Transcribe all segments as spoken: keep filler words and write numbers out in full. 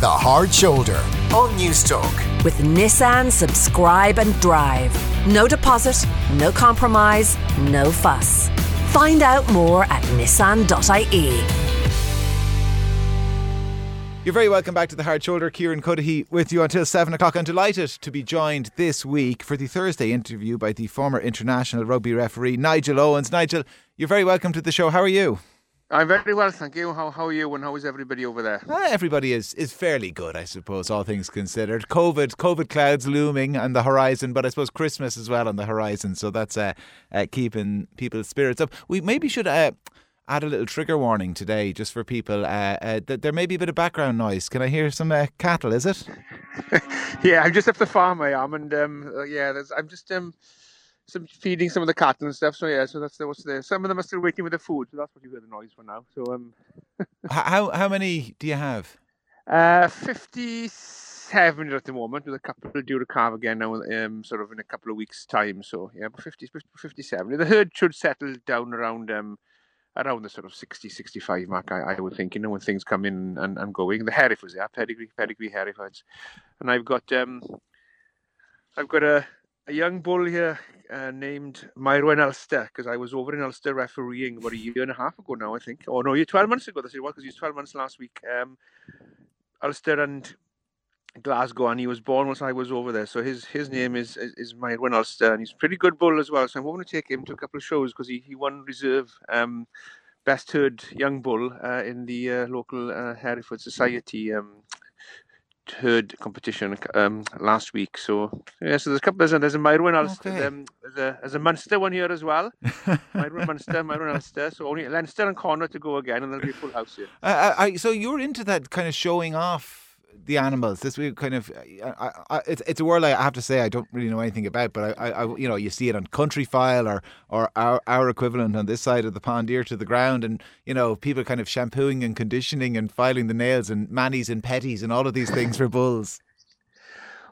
The Hard Shoulder on Newstalk. With Nissan Subscribe and Drive. No deposit, no compromise, no fuss. Find out more at Nissan dot I E. You're very welcome back to The Hard Shoulder. Kieran Cudahy with you until seven o'clock. I'm delighted to be joined this week for the Thursday interview by the former international rugby referee, Nigel Owens. Nigel, you're very welcome to the show. How are you? I'm very well, thank you. How, how are you and how is everybody over there? Uh, everybody is, is fairly good, I suppose, all things considered. COVID, COVID clouds looming on the horizon, but I suppose Christmas as well on the horizon. So that's uh, uh, keeping people's spirits up. We maybe should... Uh, Add a little trigger warning today, just for people. Uh, uh, th- there may be a bit of background noise. Can I hear some uh, cattle? Is it? Yeah, I'm just up the farm. I am, and um, yeah, there's, I'm just um, some feeding some of the cattle and stuff. So yeah, so that's the, what's there. Some of them are still waiting with the food, so that's what you hear the noise for now. So um, how how many do you have? Uh, fifty-seven at the moment. With a couple due to calve again now, um, sort of in a couple of weeks' time. So yeah, but fifty, fifty-seven. The herd should settle down around um. around the sort of sixty, sixty-five mark, I, I would think, you know, when things come in and, and going. The Herefords, yeah, pedigree, pedigree Herefords. And I've got um, I've got a, a young bull here uh, named Myron Ulster, because I was over in Ulster refereeing about a year and a half ago now, I think. Oh, no, twelve months ago, that's it, because he was twelve months last week. Um, Ulster and Glasgow, and he was born once I was over there. So his his name is is, is Myron Ulster, and he's a pretty good bull as well. So I'm hoping to take him to a couple of shows, because he, he won reserve um, best herd young bull uh, in the uh, local uh, Hereford Society um, herd competition um, last week. So yeah, so there's a couple. There's a, there's a Myron Ulster. Okay. Um, there's a there's a Munster one here as well. Myron Munster, Myron Ulster. So only Leinster and Connor to go again, and there'll be a full house here. Uh, I, so you're into that kind of showing off. The animals. This we kind of, I, I, it's it's a world I have to say I don't really know anything about. But I, I, I you know, you see it on Country File or or our, our equivalent on this side of the pond, ear to the ground, and you know, people kind of shampooing and conditioning and filing the nails and manis and petties and all of these things for bulls.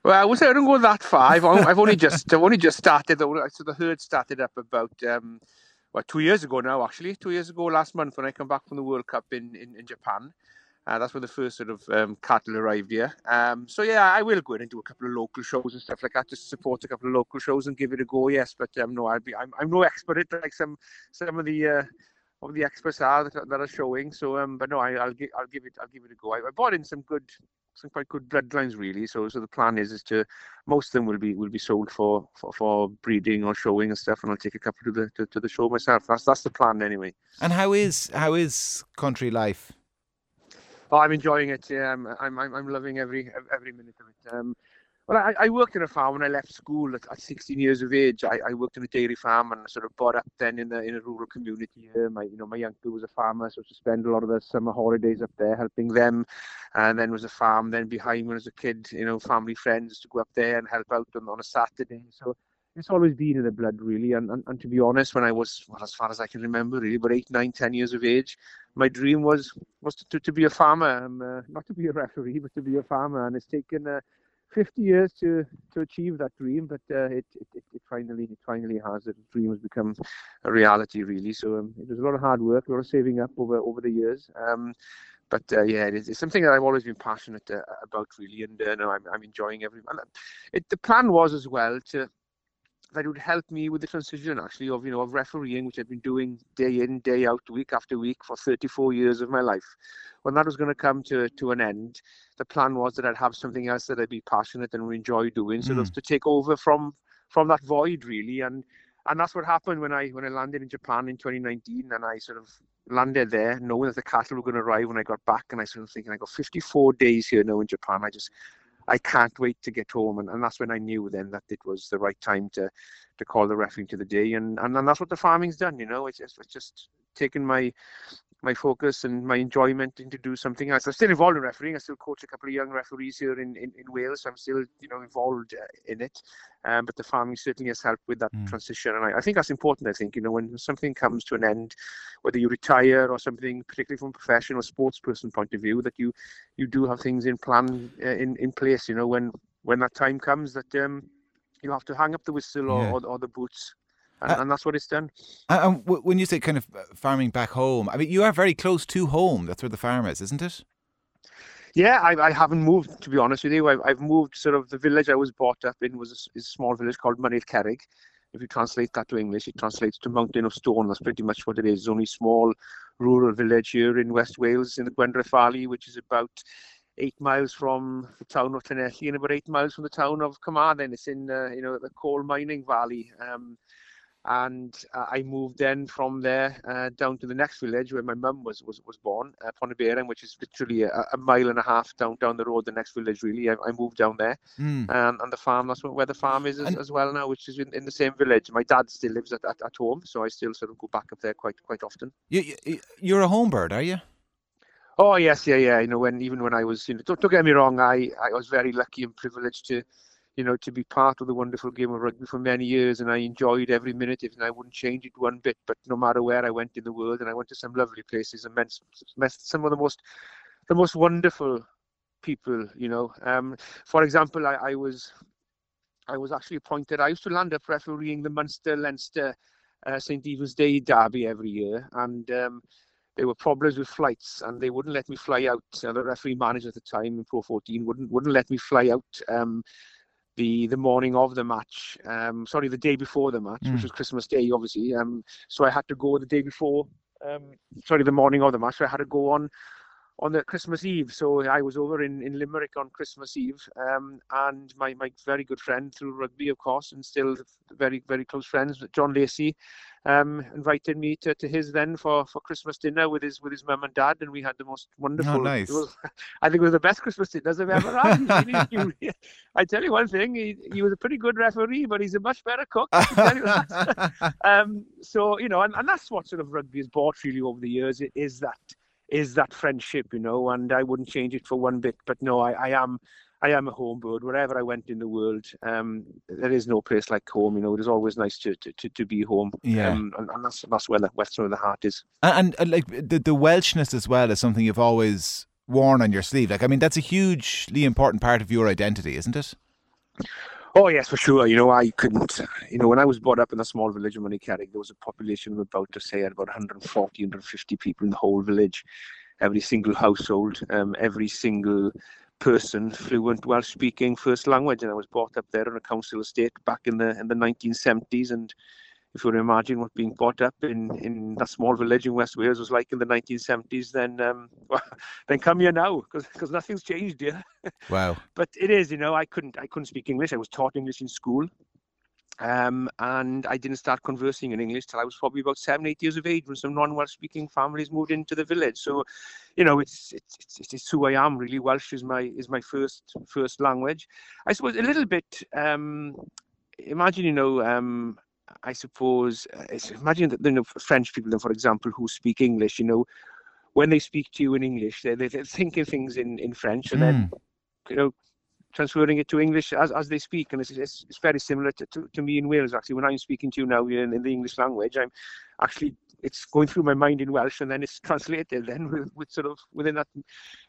Well, I would say I don't go that far. I've, I've only just I've only just started. So the herd started up about. Um, well, two years ago now, actually, two years ago last month when I come back from the World Cup in in, in Japan. Uh, that's when the first sort of um, cattle arrived here. Um, so, yeah, I will go in and do a couple of local shows and stuff like that, just to support a couple of local shows and give it a go, yes. But, um, no, I'd be, I'm I'm no expert at it, like some some of the uh, of the experts are that, that are showing. So, um, but, no, I, I'll, give, I'll, give it, I'll give it a go. I, I bought in some good, some quite good bloodlines, really. So so the plan is is to, most of them will be will be sold for, for, for breeding or showing and stuff, and I'll take a couple to the to, to the show myself. That's that's the plan anyway. And how is how is country life? Oh, I'm enjoying it. Yeah, I'm, I'm, I'm loving every every minute of it. Um, well, I, I worked on a farm when I left school at, at sixteen years of age. I, I worked on a dairy farm and sort of brought up then in the in a rural community. Uh, my you know my uncle was a farmer, so I spent a lot of the summer holidays up there helping them. And then was a farm. Then behind when I was a kid, you know, family friends to go up there and help out on, on a Saturday. So it's always been in the blood, really. And, and and to be honest, when I was, well, as far as I can remember, really, about eight, nine, ten years of age. My dream was was to, to be a farmer, um, uh, not to be a referee, but to be a farmer. And it's taken uh, fifty years to, to achieve that dream, but uh, it, it it finally it finally has. The dream has become a reality, really. So um, it was a lot of hard work, a lot of saving up over, over the years. Um, but uh, yeah, it is, it's something that I've always been passionate uh, about, really. And uh, no, I'm I'm enjoying every. It, the plan was as well to. That would help me with the transition, actually, of you know of refereeing, which I've been doing day in, day out, week after week for thirty-four years of my life. When that was going to come to to an end, the plan was that I'd have something else that I'd be passionate and would enjoy doing, sort mm. of to take over from from that void, really. And and that's what happened when I when I landed in Japan in twenty nineteen, and I sort of landed there knowing that the cattle were going to arrive when I got back, and I sort of thinking I got fifty-four days here now in Japan. I just I can't wait to get home. And, and that's when I knew then that it was the right time to, to call the refereeing to the day. And, and and that's what the farming's done, you know. It's just, it's just taken my my focus and my enjoyment into do something else. I'm still involved in refereeing. I still coach a couple of young referees here in, in, in Wales. So I'm still, you know, involved in it. Um, but the farming certainly has helped with that mm. transition. And I, I think that's important, I think, you know, when something comes to an end, whether you retire or something, particularly from a professional sports person point of view, that you, you do have things in plan, uh, in, in place, you know, when, when that time comes that um, you have to hang up the whistle or, yeah. or, or the boots. And, uh, and that's what it's done. And when you say kind of farming back home, I mean, you are very close to home. That's where the farm is, isn't it? Yeah, I, I haven't moved, to be honest with you. I've, I've moved, sort of, the village I was brought up in was a, is a small village called Mynydd Cerrig. If you translate that to English, it translates to Mountain of Stone. That's pretty much what it is. It's only small rural village here in West Wales, in the Gwendraeth Valley, which is about eight miles from the town of Llanelli and about eight miles from the town of Carmarthen. It's in, uh, you know, the coal mining valley. Um, and uh, I moved then from there uh, down to the next village where my mum was, was was born, uh, Ponyberem, which is literally a, a mile and a half down down the road, the next village, really. I, I moved down there, mm. and, and the farm, that's where the farm is as, as well now, which is in, in the same village. My dad still lives at, at, at home, so I still sort of go back up there quite quite often. You, you, you're a home bird, are you? Oh, yes, yeah, yeah. You know, when even when I was, you know, don't, don't get me wrong, I, I was very lucky and privileged to, you know, to be part of the wonderful game of rugby for many years, and I enjoyed every minute of it, and I wouldn't change it one bit. But no matter where I went in the world, and I went to some lovely places and met some of the most, the most wonderful people. You know, um, for example, I, I was, I was actually appointed. I used to land up refereeing the Munster, Leinster, uh, Saint Stephen's Day derby every year, and um, there were problems with flights, and they wouldn't let me fly out. Uh, the referee manager at the time in Pro fourteen wouldn't wouldn't let me fly out. Um, The, the morning of the match, um, sorry, the day before the match, mm. which was Christmas Day, obviously. Um, so I had to go the day before, um, sorry, the morning of the match. So I had to go on on the Christmas Eve. So I was over in, in Limerick on Christmas Eve, um, and my, my very good friend through rugby, of course, and still very, very close friends, John Lacey, um, invited me to, to his then for, for Christmas dinner with his with his mum and dad, and we had the most wonderful... Oh, nice. It was, I think it was the best Christmas dinners I've ever had. I tell you one thing, he, he was a pretty good referee, but he's a much better cook. I tell you that. um, so, you know, and, and that's what sort of rugby has brought really over the years, it is that is that friendship, you know, and I wouldn't change it for one bit. But no, I, I am I am a home bird. Wherever I went in the world, um, there is no place like home, you know. It is always nice to to, to be home. Yeah. Um, and, and that's, that's where the, that's where the heart is. And, and, and like the, the Welshness as well is something you've always worn on your sleeve. Like, I mean, that's a hugely important part of your identity, isn't it? Oh, yes, for sure. You know, I couldn't, you know, when I was brought up in a small village in Mynydd Cerrig, there was a population of about, to say, about one hundred forty, one hundred fifty people in the whole village. Every single household, um, every single person, fluent Welsh-speaking first language. And I was brought up there on a council estate back in the in the nineteen seventies. And if you imagine what being brought up in, in that small village in West Wales was like in the nineteen seventies, then um, well, then come here now, because nothing's changed here. Wow. But it is, you know, I couldn't I couldn't speak English. I was taught English in school, um, and I didn't start conversing in English till I was probably about seven, eight years of age when some non-Welsh speaking families moved into the village. So, you know, it's it's it's, it's who I am really. Welsh is my is my first first language. I suppose a little bit. Um, imagine, you know. Um, I suppose, uh, imagine that, you know, French people, for example, who speak English, you know, when they speak to you in English, they're, they're thinking things in, in French and mm. then, you know, transferring it to English as, as they speak. And it's, it's, it's very similar to, to, to me in Wales, actually. When I'm speaking to you now in, in the English language, I'm actually, it's going through my mind in Welsh and then it's translated then with, with sort of within that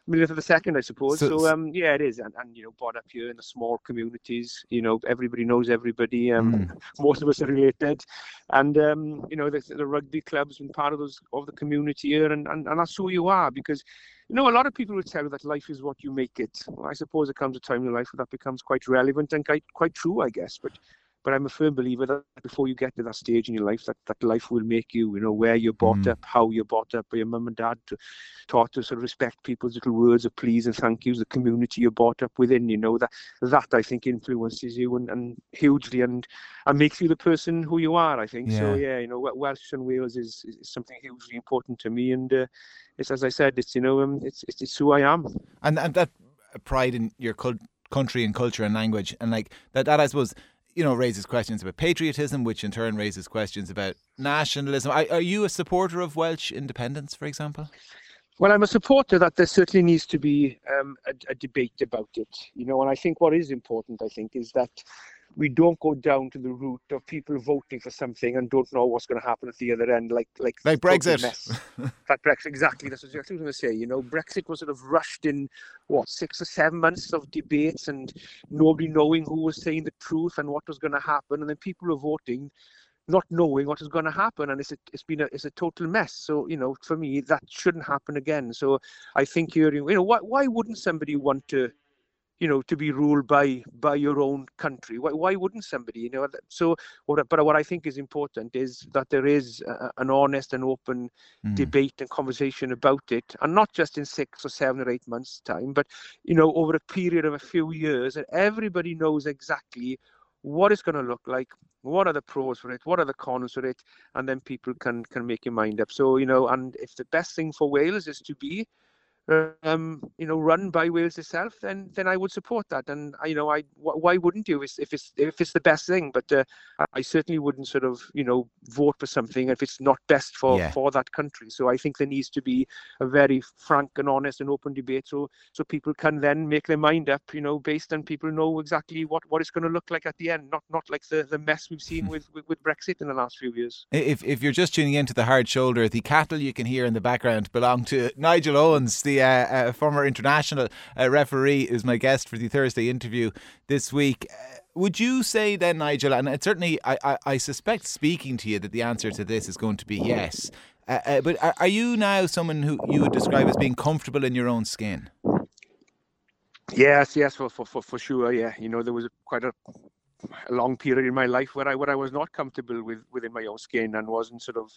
millionth of a second, I suppose. So, so um, yeah, it is. And, and, you know, brought up here in the small communities, you know, everybody knows everybody. Um, mm. Most of us are related. And, um, you know, the, the rugby club's been part of those of the community here. And, and, and that's who you are, because, you know, a lot of people will tell you that life is what you make it. Well, I suppose there comes a time in life where that becomes quite relevant and quite, quite true, I guess. But But I'm a firm believer that before you get to that stage in your life, that, that life will make you, you know, where you're brought mm. up, how you're brought up, by your mum and dad, to, taught to sort of respect people's little words of please and thank yous, the community you're brought up within, you know, that, that I think influences you and, and hugely and, and makes you the person who you are, I think. Yeah. So, yeah, you know, Welsh and Wales is, is something hugely important to me. And uh, it's, as I said, it's, you know, um, it's, it's, it's who I am. And, and that pride in your cult- country and culture and language and like that, that I suppose... you know, raises questions about patriotism, which in turn raises questions about nationalism. Are, are you a supporter of Welsh independence, for example? Well, I'm a supporter that there certainly needs to be um, a, a debate about it, you know, and I think what is important, I think, is that we don't go down to the root of people voting for something and don't know what's going to happen at the other end, like... Like, like Brexit. That Brexit, exactly, that's what I was going to say, you know, Brexit was sort of rushed in, what, six or seven months of debates and nobody knowing who was saying the truth and what was going to happen, and then people were voting not knowing what is going to happen, and it's a, it's been a, it's a total mess. So, you know, for me, that shouldn't happen again. So I think you're, you know, why why wouldn't somebody want to, you know, to be ruled by by your own country? Why why wouldn't somebody, you know? So, what, but what I think is important is that there is a, an honest and open mm. debate and conversation about it, and not just in six or seven or eight months' time, but, you know, over a period of a few years, and everybody knows exactly what it's going to look like, what are the pros for it, what are the cons for it, and then people can can make your mind up. So, you know, and if the best thing for Wales is to be um you know run by Wales itself, then then I would support that. And you know, I why wouldn't you, if it's if it's the best thing? But uh, I certainly wouldn't sort of, you know, vote for something if it's not best for yeah. for that country. So I think there needs to be a very frank and honest and open debate, so so people can then make their mind up, you know, based on people know exactly what what it's going to look like at the end, not not like the the mess we've seen mm. with, with with Brexit in the last few years. If if you're just tuning in to The Hard Shoulder, the cattle you can hear in the background belong to Nigel Owens, the Uh, a former international uh, referee, is my guest for the Thursday interview this week. Uh, would you say then, Nigel, and it certainly I, I, I suspect speaking to you that the answer to this is going to be yes, uh, uh, but are, are you now someone who you would describe as being comfortable in your own skin? Yes, yes, for for, for, for sure, yeah. You know, there was quite a a long period in my life where I where I was not comfortable with within my own skin, and wasn't sort of,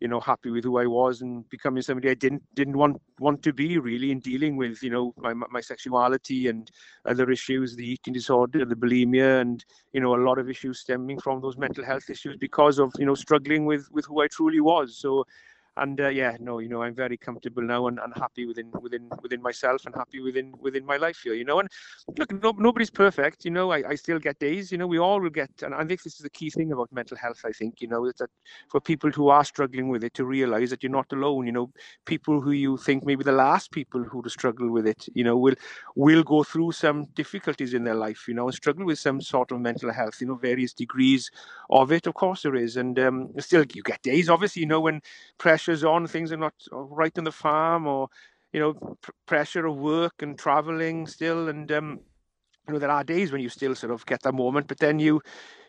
you know, happy with who I was, and becoming somebody I didn't didn't want want to be, really, in dealing with, you know, my my sexuality and other issues, the eating disorder, the bulimia, and, you know, a lot of issues stemming from those mental health issues because of, you know, struggling with with who I truly was. So, and uh, yeah, no, you know, I'm very comfortable now, and, and happy within within within myself, and happy within within my life here, you know. And look, no, nobody's perfect, you know. I, I still get days, you know. We all will get, and I think this is the key thing about mental health. I think, you know, it's that for people who are struggling with it to realise that you're not alone. You know, people who you think maybe the last people who to struggle with it, you know, will will go through some difficulties in their life, you know, and struggle with some sort of mental health, you know, various degrees of it. Of course, there is, and um, still you get days, obviously, you know, when pressure on, things are not right on the farm, or, you know, pr- pressure of work and traveling still, and um you know, there are days when you still sort of get that moment, but then you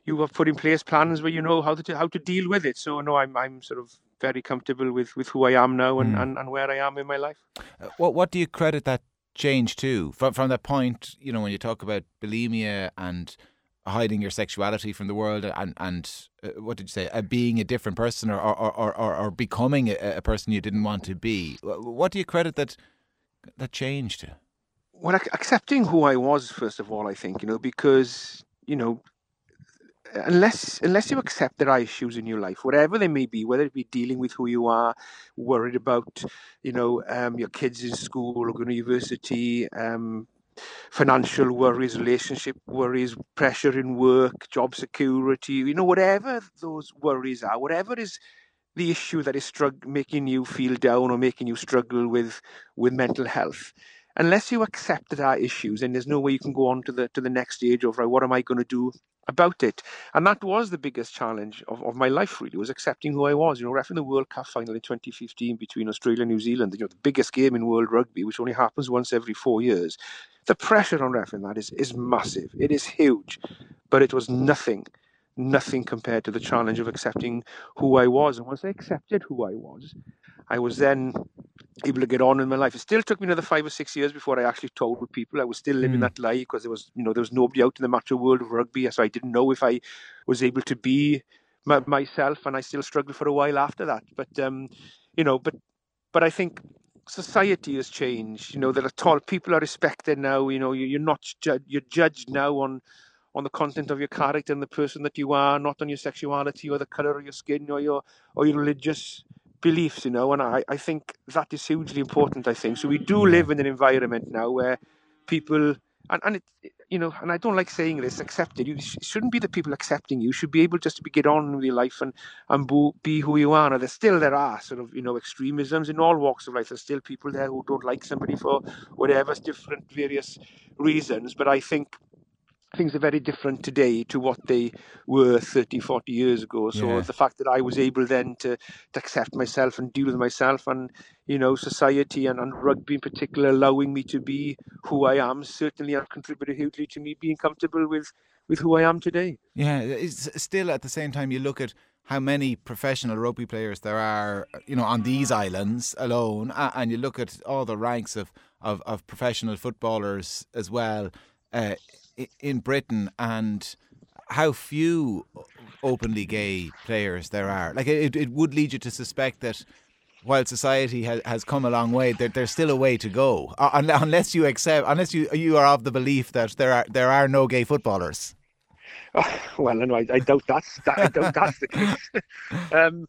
you have put in place plans where you know how to how to deal with it. So no, I'm I'm sort of very comfortable with with who I am now, and mm. and, and where I am in my life. Uh, what what do you credit that change to? From from that point, you know, when you talk about bulimia and hiding your sexuality from the world, and and uh, what did you say? Uh, being a different person, or or or, or, or becoming a, a person you didn't want to be. What do you credit that that change to? Well, accepting who I was, first of all, I think, you know, because, you know, unless unless you accept there are issues in your life, whatever they may be, whether it be dealing with who you are, worried about, you know, um, your kids in school or going to university. Um, financial worries, relationship worries, pressure in work, job security, you know, whatever those worries are, whatever is the issue that is strugg- making you feel down or making you struggle with with mental health. Unless you accept that are issues, and there's no way you can go on to the to the next stage of, right, what am I going to do about it? And that was the biggest challenge of, of my life, really, was accepting who I was. You know, reffing the World Cup final in twenty fifteen between Australia and New Zealand, you know, the biggest game in world rugby, which only happens once every four years. The pressure on reffing that is, is massive. It is huge. But it was nothing, nothing compared to the challenge of accepting who I was. And once I accepted who I was, I was then able to get on in my life. It still took me another five or six years before I actually told people. I was still living mm. that lie, because there was, you know, there was nobody out in the macho world of rugby, so I didn't know if I was able to be my, myself, and I still struggled for a while after that. But um, you know, but but I think society has changed. You know, there are tall people are respected now. You know, you, you're not ju- you're judged now on. on the content of your character and the person that you are, not on your sexuality or the colour of your skin or your or your religious beliefs, you know. And I, I think that is hugely important, I think. So we do live in an environment now where people, and, and it, you know, and I don't like saying this, accepted. You sh- shouldn't be the people accepting you. You should be able just to be, get on with your life and, and bo- be who you are. Now, there's still, there are sort of, you know, extremisms in all walks of life. There's still people there who don't like somebody for whatever, different, various reasons. But I think things are very different today to what they were thirty, forty years ago. So yeah. The fact that I was able then to, to accept myself and deal with myself, and, you know, society and, and rugby in particular allowing me to be who I am, certainly have contributed hugely to me being comfortable with with who I am today. Yeah, it's still at the same time you look at how many professional rugby players there are, you know, on these islands alone, and you look at all the ranks of, of, of professional footballers as well uh, in Britain, and how few openly gay players there are. Like, it, it would lead you to suspect that while society has, has come a long way, there, there's still a way to go, unless you accept, unless you, you are of the belief that there are there are no gay footballers. Oh, well, no, I, I doubt that's that, I doubt that's the case. um,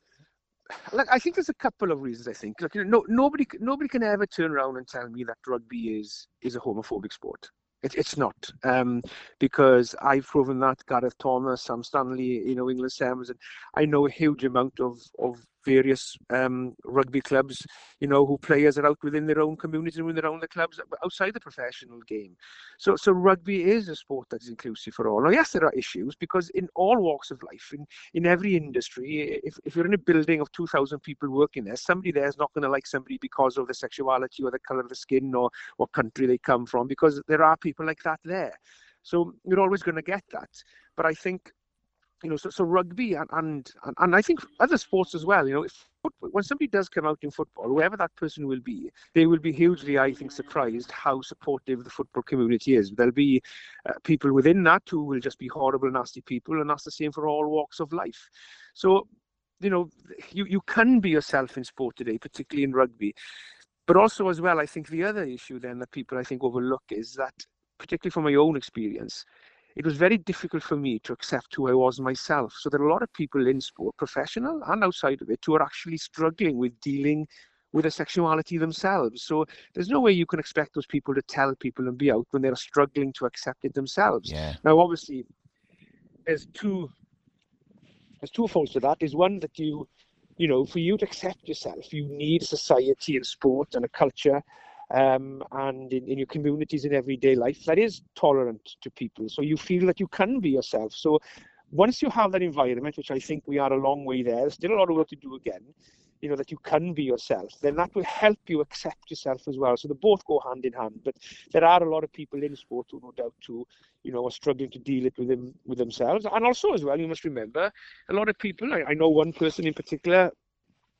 look, I think there's a couple of reasons. I think, look, you know, no, nobody nobody can ever turn around and tell me that rugby is is a homophobic sport. It, it's not, um, because I've proven that. Gareth Thomas, Sam Stanley, you know, England Sevens, and I know a huge amount of of various um, rugby clubs, you know, who players are out within their own community and within their own the clubs outside the professional game. So, so rugby is a sport that is inclusive for all. Now, yes, there are issues, because in all walks of life, in, in every industry, if, if you're in a building of two thousand people working there, somebody there is not going to like somebody because of their sexuality or the colour of the skin or what country they come from, because there are people like that there. So you're always going to get that. But I think, you know, so, so rugby and, and and I think other sports as well, you know, if, when somebody does come out in football, whoever that person will be, they will be hugely, I think, surprised how supportive the football community is. There'll be uh, people within that who will just be horrible, nasty people, and that's the same for all walks of life. So, you know, you, you can be yourself in sport today, particularly in rugby. But also as well, I think the other issue then that people, I think, overlook is that, particularly from my own experience, it was very difficult for me to accept who I was myself. So there are a lot of people in sport, professional and outside of it, who are actually struggling with dealing with their sexuality themselves. So there's no way you can expect those people to tell people and be out when they're struggling to accept it themselves. Yeah. Now, obviously, there's two, there's two folds to that. There's one that you, you know, for you to accept yourself, you need society and sport and a culture, Um, and in, in your communities in everyday life that is tolerant to people, so you feel that you can be yourself. So once you have that environment, which I think we are a long way there, still a lot of work to do again, you know, that you can be yourself, then that will help you accept yourself as well. So they both go hand in hand, but there are a lot of people in sport who no doubt to, you know, are struggling to deal it with them, with themselves. And also as well, you must remember, a lot of people, I, I know one person in particular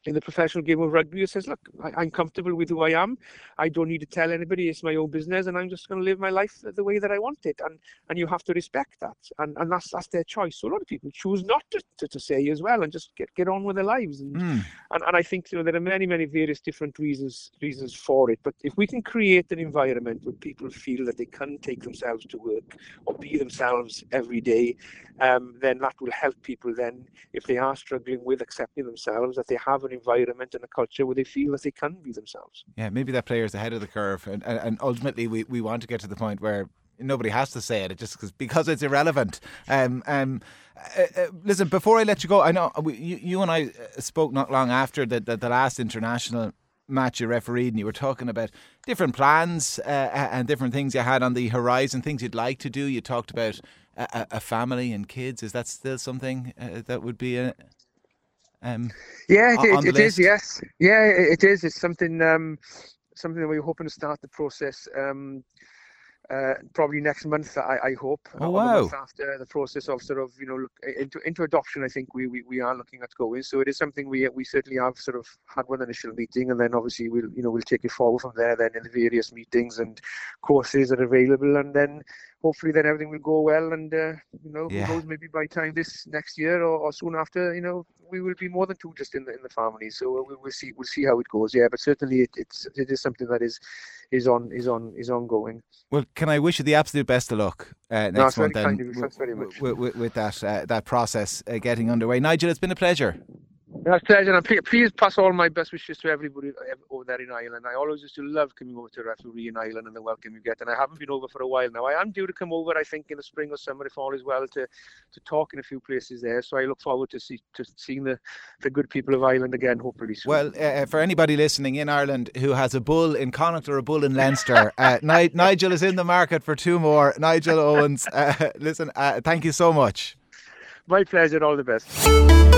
in the professional game of rugby, it says, look, I, I'm comfortable with who I am. I don't need to tell anybody. It's my own business, and I'm just going to live my life the way that I want it. And and you have to respect that. And and that's that's their choice. So a lot of people choose not to, to, to say as well, and just get, get on with their lives. And, mm. and and I think, you know, there are many, many various different reasons reasons for it. But if we can create an environment where people feel that they can take themselves to work or be themselves every day, um, then that will help people then, if they are struggling with accepting themselves, that they have an environment and a culture where they feel that they can be themselves. Yeah, maybe that player is ahead of the curve, and, and, and ultimately we, we want to get to the point where nobody has to say it, it just cause, because it's irrelevant. Um, um, uh, uh, listen, before I let you go, I know we, you, you and I spoke not long after the, the, the last international match you refereed, and you were talking about different plans uh, and different things you had on the horizon, things you'd like to do. You talked about a, a family and kids. Is that still something uh, that would be a... Um, yeah, it, it, it is. Yes, yeah, it, it is. It's something, um, something that we're hoping to start the process um, uh, probably next month. I, I hope. Oh wow! The month after the process of sort of, you know, look, into into adoption, I think we, we, we are looking at going. So it is something we we certainly have sort of had one initial meeting, and then obviously we'll you know we'll take it forward from there. Then in the various meetings and courses that are available, and then hopefully then everything will go well, and uh, you know yeah. who knows, maybe by time this next year or, or soon after, you know, we will be more than two just in the in the family. So we'll, we'll see we'll see how it goes. Yeah, but certainly it, it's it is something that is is on is on is ongoing. Well, can I wish you the absolute best of luck uh, next no, month then w- w- w- with that uh, that process uh, getting underway. Nigel, it's been a pleasure. My pleasure, and please pass all my best wishes to everybody over there in Ireland. I always used to love coming over to a referee in Ireland and the welcome you get, and I haven't been over for a while now. I am due to come over, I think, in the spring or summer, if all is well, to, to talk in a few places there. So I look forward to see to seeing the, the good people of Ireland again, hopefully soon. Well, uh, for anybody listening in Ireland who has a bull in Connacht or a bull in Leinster, uh, Ni- Nigel is in the market for two more. Nigel Owens, uh, listen, uh, thank you so much. My pleasure, all the best.